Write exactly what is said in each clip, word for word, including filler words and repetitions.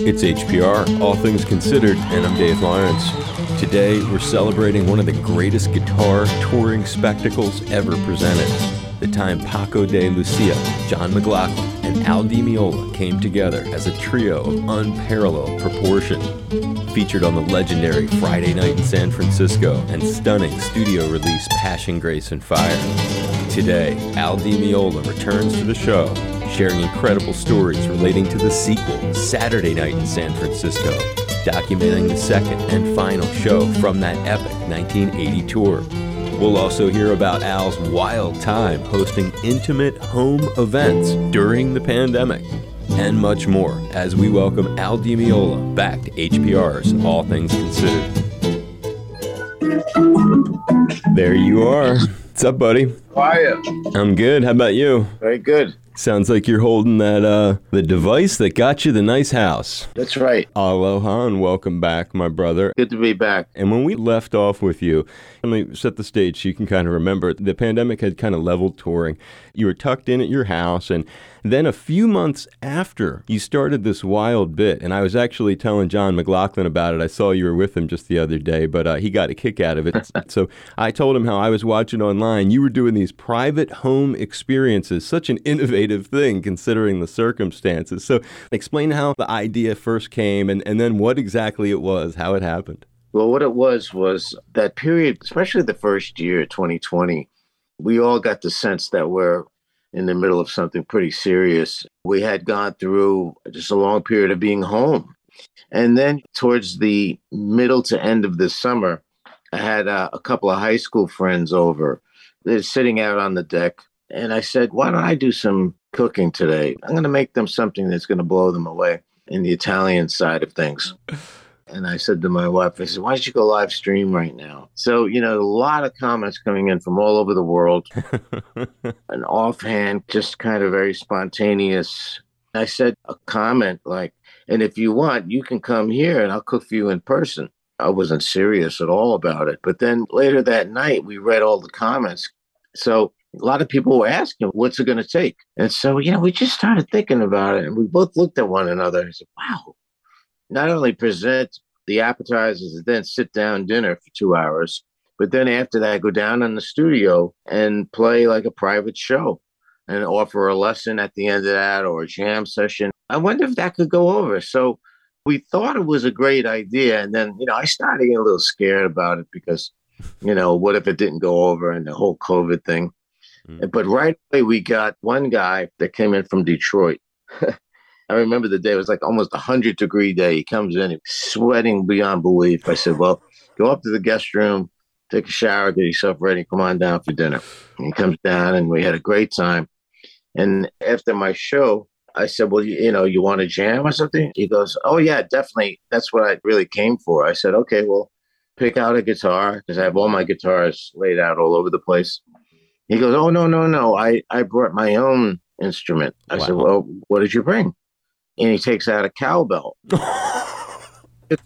It's H P R, All Things Considered, and I'm Dave Lawrence. Today, we're celebrating one of the greatest guitar touring spectacles ever presented. The time Paco de Lucia, John McLaughlin, and Al Di Meola came together as a trio of unparalleled proportion. Featured on the legendary Friday Night in San Francisco and stunning studio release Passion Grace and Fire. Today, Al Di Meola returns to the show, sharing incredible stories relating to the sequel, Saturday Night in San Francisco, documenting the second and final show from that epic nineteen eighty tour. We'll also hear about Al's wild time hosting intimate home events during the pandemic, and much more as we welcome Al Di Meola back to H P R's All Things Considered. There you are. What's up, buddy? How are you? I'm good. How about you? Very good. Sounds like you're holding that uh, the device that got you the nice house. That's right. Aloha and welcome back, my brother. Good to be back. And when we left off with you, let me set the stage so you can kind of remember. The pandemic had kind of leveled touring. You were tucked in at your house, and then a few months after, you started this wild bit. And I was actually telling John McLaughlin about it. I saw you were with him just the other day, but uh, he got a kick out of it. So I told him how I was watching online. You were doing these private home experiences, such an innovative thing considering the circumstances. So explain how the idea first came and, and then what exactly it was, how it happened. Well, what it was was that period, especially the first year, twenty twenty, we all got the sense that we're in the middle of something pretty serious. We had gone through just a long period of being home. And then towards the middle to end of the summer, I had uh, a couple of high school friends over. They're sitting out on the deck. And I said, why don't I do some cooking today? I'm going to make them something that's going to blow them away in the Italian side of things. And I said to my wife, I said, why don't you go live stream right now? So, you know, a lot of comments coming in from all over the world. An offhand, just kind of very spontaneous. I said a comment like, and if you want, you can come here and I'll cook for you in person. I wasn't serious at all about it. But then later that night, we read all the comments. So a lot of people were asking, what's it going to take? And so, you know, we just started thinking about it. And we both looked at one another and said, wow, not only present the appetizers and then sit down dinner for two hours, but then after that, go down in the studio and play like a private show and offer a lesson at the end of that or a jam session. I wonder if that could go over. So we thought it was a great idea. And then, you know, I started getting a little scared about it because, you know, what if it didn't go over and the whole COVID thing? Mm-hmm. But right away, we got one guy that came in from Detroit. I remember the day, it was like almost a hundred degree day. He comes in, he's sweating beyond belief. I said, well, go up to the guest room, take a shower, get yourself ready, come on down for dinner. And he comes down and we had a great time. And after my show, I said, well, you, you know, you want to jam or something? He goes, oh, yeah, definitely. That's what I really came for. I said, okay, well, pick out a guitar because I have all my guitars laid out all over the place. He goes, oh, no, no, no. I, I brought my own instrument. I wow. said, well, what did you bring? And he takes out a cowbell.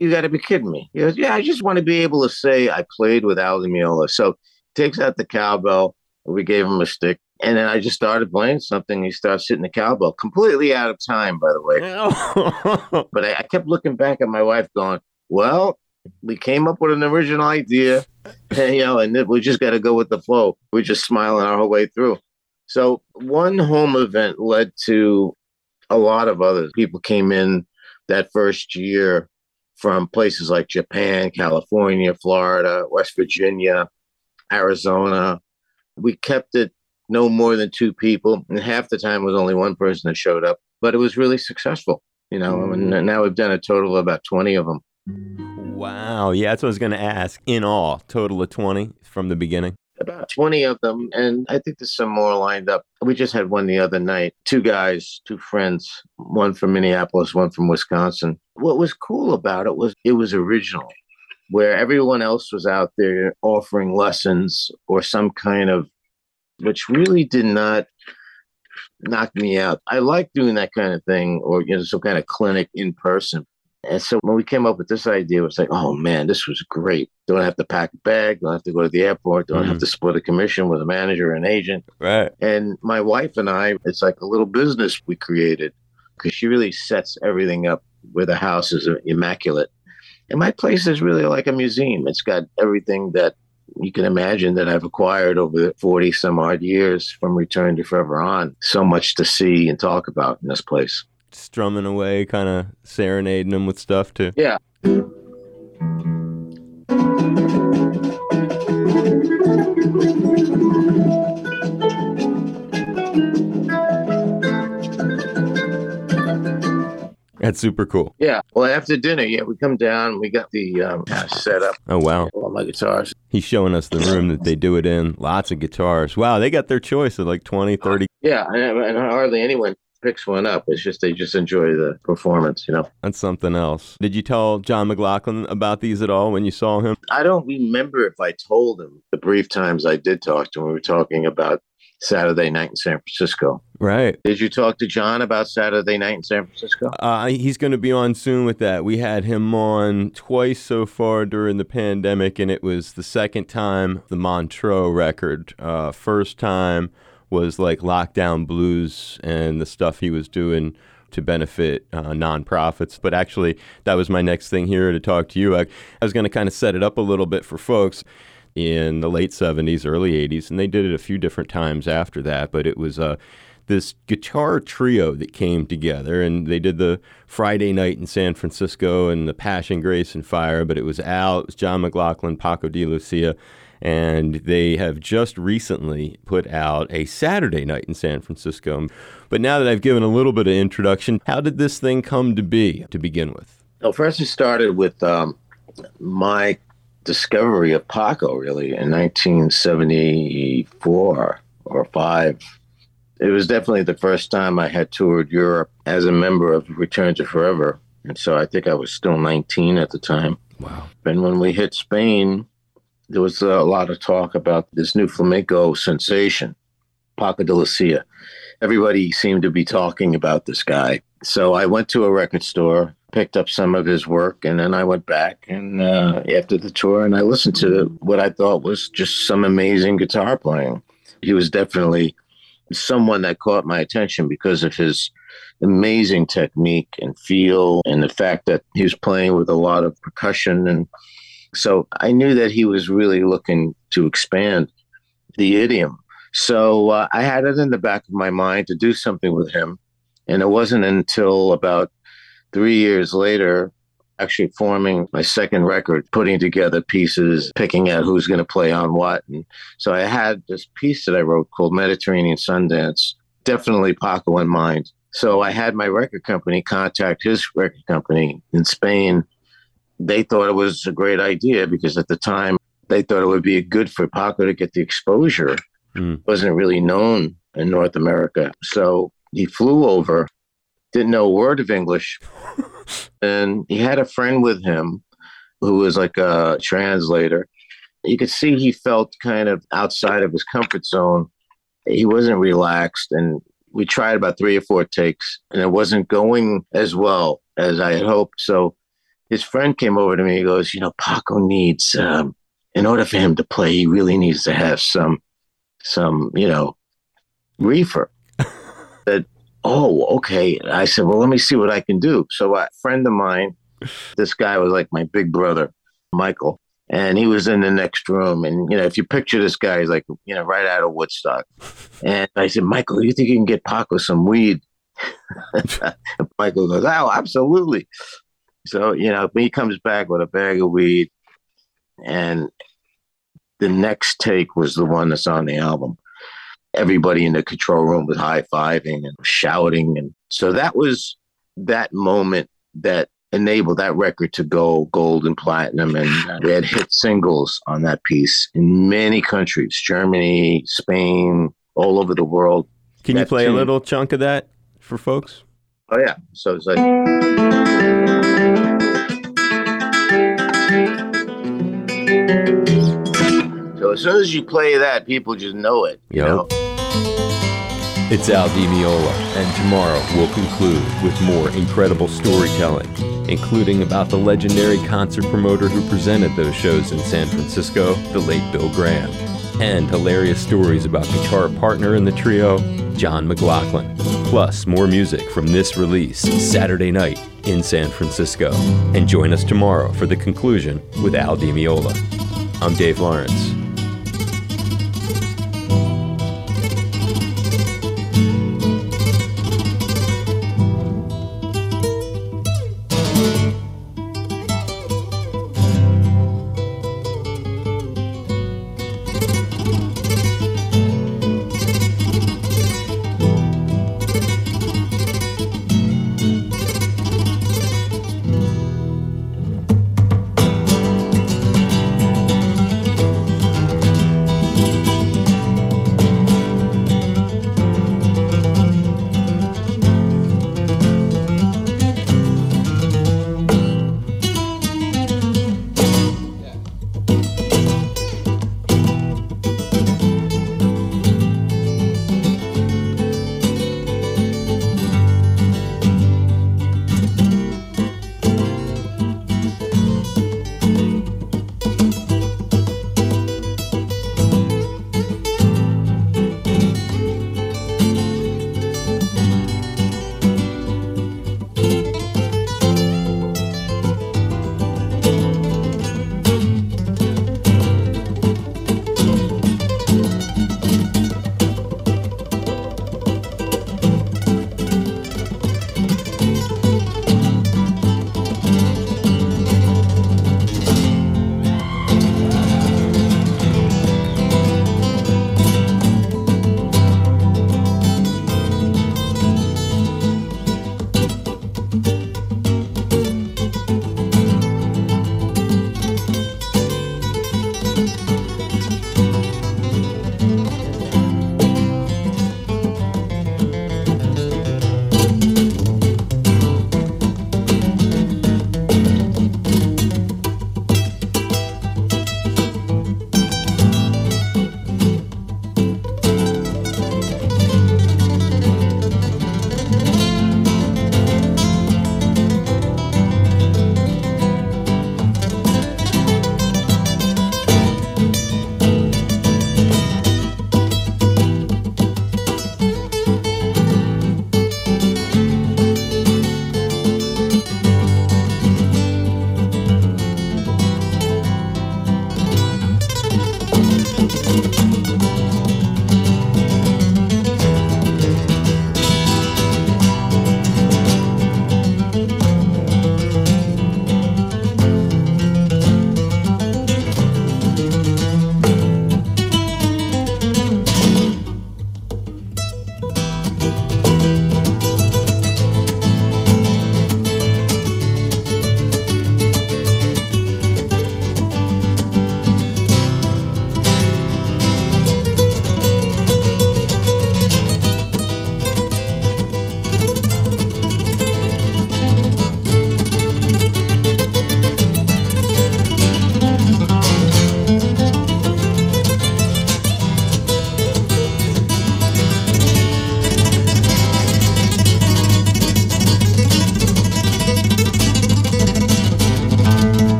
You got to be kidding me. He goes, yeah, I just want to be able to say I played with Al Di Meola. So he takes out the cowbell. We gave him a stick. And then I just started playing something. He starts hitting the cowbell. Completely out of time, by the way. But I, I kept looking back at my wife going, well, we came up with an original idea, and, you know, and we just got to go with the flow. We're just smiling our whole way through. So one home event led to a lot of others. People came in that first year from places like Japan, California, Florida, West Virginia, Arizona. We kept it no more than two people, and half the time it was only one person that showed up. But it was really successful, you know, and now we've done a total of about twenty of them. Wow. Yeah, that's what I was going to ask. In all, total of twenty from the beginning? About twenty of them. And I think there's some more lined up. We just had one the other night. Two guys, two friends, one from Minneapolis, one from Wisconsin. What was cool about it was it was original, where everyone else was out there offering lessons or some kind of, which really did not knock me out. I like doing that kind of thing or, you know, some kind of clinic in person. And so when we came up with this idea, it was like, oh, man, this was great. Don't have to pack a bag. Don't have to go to the airport. Don't mm-hmm. have to split a commission with a manager or an agent. Right. And my wife and I, it's like a little business we created because she really sets everything up where the house is immaculate. And my place is really like a museum. It's got everything that you can imagine that I've acquired over the forty some odd years from Return to Forever on. So much to see and talk about in this place. Strumming away, kind of serenading them with stuff too. Yeah. That's super cool. Yeah. Well, after dinner, yeah, we come down. We got the um, set up. Oh, wow. All my guitars. He's showing us the room that they do it in. Lots of guitars. Wow. They got their choice of like twenty, thirty. Yeah. And, and hardly anyone picks one up. It's just they just enjoy the performance, you know. That's something else. Did you tell John McLaughlin about these at all when you saw him? I don't remember if I told him the brief times I did talk to him. We were talking about Saturday Night in San Francisco. Right. Did you talk to John about Saturday Night in San Francisco? Uh, he's going to be on soon with that. We had him on twice so far during the pandemic, and it was the second time the Montreux record. Uh, first time was like Lockdown Blues and the stuff he was doing to benefit uh, nonprofits. But actually, that was my next thing here to talk to you. I, I was going to kind of set it up a little bit for folks. In the late seventies, early eighties, and they did it a few different times after that, but it was uh, this guitar trio that came together, and they did the Friday Night in San Francisco and the Passion Grace and Fire, but it was Al, it was John McLaughlin, Paco de Lucia, and they have just recently put out a Saturday Night in San Francisco. But now that I've given a little bit of introduction, how did this thing come to be to begin with? Well, first it started with um, my discovery of Paco, really, in nineteen seventy-four or five. It was definitely the first time I had toured Europe as a member of Return to Forever. And so I think I was still nineteen at the time. Wow. And when we hit Spain, there was a lot of talk about this new flamenco sensation, Paco de Lucia. Everybody seemed to be talking about this guy. So I went to a record store, picked up some of his work, and then I went back and uh, after the tour, and I listened to what I thought was just some amazing guitar playing. He was definitely someone that caught my attention because of his amazing technique and feel and the fact that he was playing with a lot of percussion. And so I knew that he was really looking to expand the idiom. So uh, I had it in the back of my mind to do something with him. And it wasn't until about Three years later, actually forming my second record, putting together pieces, picking out who's going to play on what. And so I had this piece that I wrote called Mediterranean Sundance, definitely Paco in mind. So I had my record company contact his record company in Spain. They thought it was a great idea because at the time they thought it would be good for Paco to get the exposure. Mm. It wasn't really known in North America. So he flew over, didn't know a word of English. And he had a friend with him who was like a translator. You could see he felt kind of outside of his comfort zone. He wasn't relaxed. And we tried about three or four takes, and it wasn't going as well as I had hoped. So his friend came over to me. He goes, you know, Paco needs, um, in order for him to play, he really needs to have some, some you know, reefer. That. Oh, okay. I said, well, let me see what I can do. So a friend of mine, this guy was like my big brother, Michael, and he was in the next room. And, you know, if you picture this guy, he's like, you know, right out of Woodstock. And I said, Michael, you think you can get Paco some weed? Michael goes, oh, absolutely. So, you know, he comes back with a bag of weed. And the next take was the one that's on the album. Everybody in the control room was high-fiving and shouting. And so that was that moment that enabled that record to go gold and platinum. And we had hit singles on that piece in many countries, Germany, Spain, all over the world. Can that you play tune, a little chunk of that for folks? Oh, yeah. So it's like... So as soon as you play that, people just know it. You yep. know? It's Al Di Meola, and tomorrow we'll conclude with more incredible storytelling, including about the legendary concert promoter who presented those shows in San Francisco, the late Bill Graham, and hilarious stories about guitar partner in the trio, John McLaughlin. Plus, more music from this release, Saturday Night in San Francisco. And join us tomorrow for the conclusion with Al Di Meola. I'm Dave Lawrence.